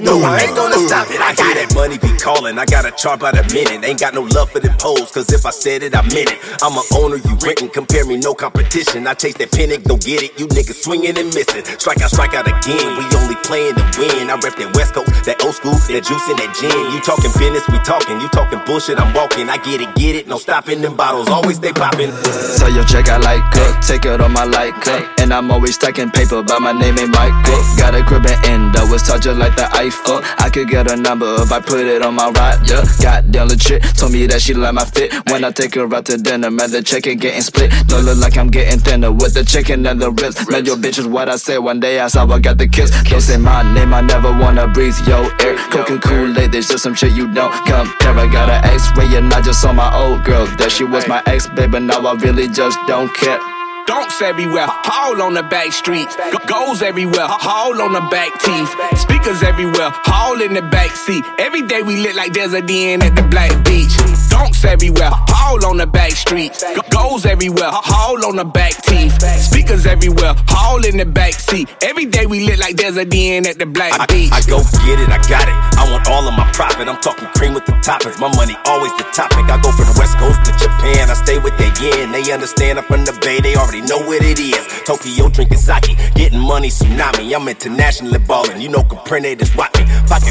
No, I ain't gonna stop it, I got it. Money be calling, I got a chart by the minute. Ain't got no love for them hoes, cause if I said it, I meant it. I'm a owner, you rentin', compare me, no competition. I chase that panic, don't get it, you niggas swinging and missing. Strike out again, we only playing to win. I rep that West Coast, that old school, that juice and that gin. You talking business, we talking, you talking bullshit, I'm walking. I get it, no stopping, them bottles always stay popping. So your check I like up, take it on my like up. And I'm always stacking paper, but my name ain't Michael. Got a crib and end, I was touched like the ice. I could get a number if I put it on my ride, yeah. Goddamn legit, told me that she like my fit. When I take her out to dinner, man, the chicken getting split. Don't look like I'm getting thinner with the chicken and the ribs. Man, your bitch is what I said, one day I saw I got the kiss. Don't say my name, I never wanna breathe your air. Coke and Kool-Aid, there's just some shit you don't compare. I got an X-ray and I just saw my old girl. That she was my ex, babe, but now I really just don't care. Donks everywhere, haul on the back streets. Goals everywhere, haul on the back teeth. Speakers everywhere, haul in the back seat. Every day we lit like there's a DN at the Black Beach. Donks everywhere, haul on the back streets. Goals everywhere, haul on the back teeth. Speakers everywhere, haul in the back seat. Every day we lit like there's a DN at the Black Beach. I go get it, I got it. I want all of my profit. I'm talking cream with the toppings. My money always the topic. I go from the West Coast to Japan. I stay with they yen. They understand I'm from the Bay. They already know what it is. Tokyo drinking sake, getting money tsunami. I'm internationally ballin', you know comprenators watch me.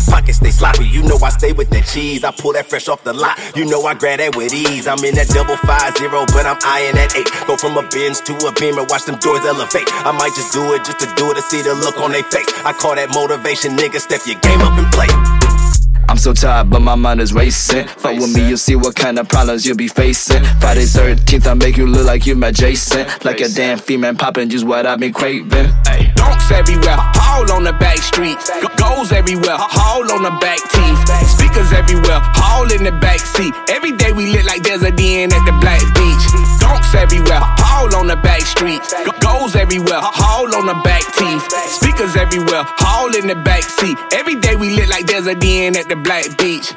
Pockets they sloppy, you know I stay with that cheese. I pull that fresh off the lot, you know I grab that with ease. I'm in that 550, but I'm eyeing that 8. Go from a Benz to a Beamer, watch them doors elevate. I might just do it just to do it, to see the look on they face. I call that motivation, nigga, step your game up and play. I'm so tired, but my mind is racing. Fuck with me, you'll see what kind of problems you'll be facing. Friday 13th, I make you look like you my Jason. Like a damn female poppin', just what I've been craving. Donks everywhere, haul on the back streets. Goals everywhere, haul on the back teeth. Speakers everywhere, haul in the back seat. Every day we lit like there's a DN at the Black Beach. Donks everywhere, haul on the back streets. Goals everywhere, haul on the back teeth. Speakers everywhere, haul in the back seat. Every day we lit like there's a DN at the Black Beach.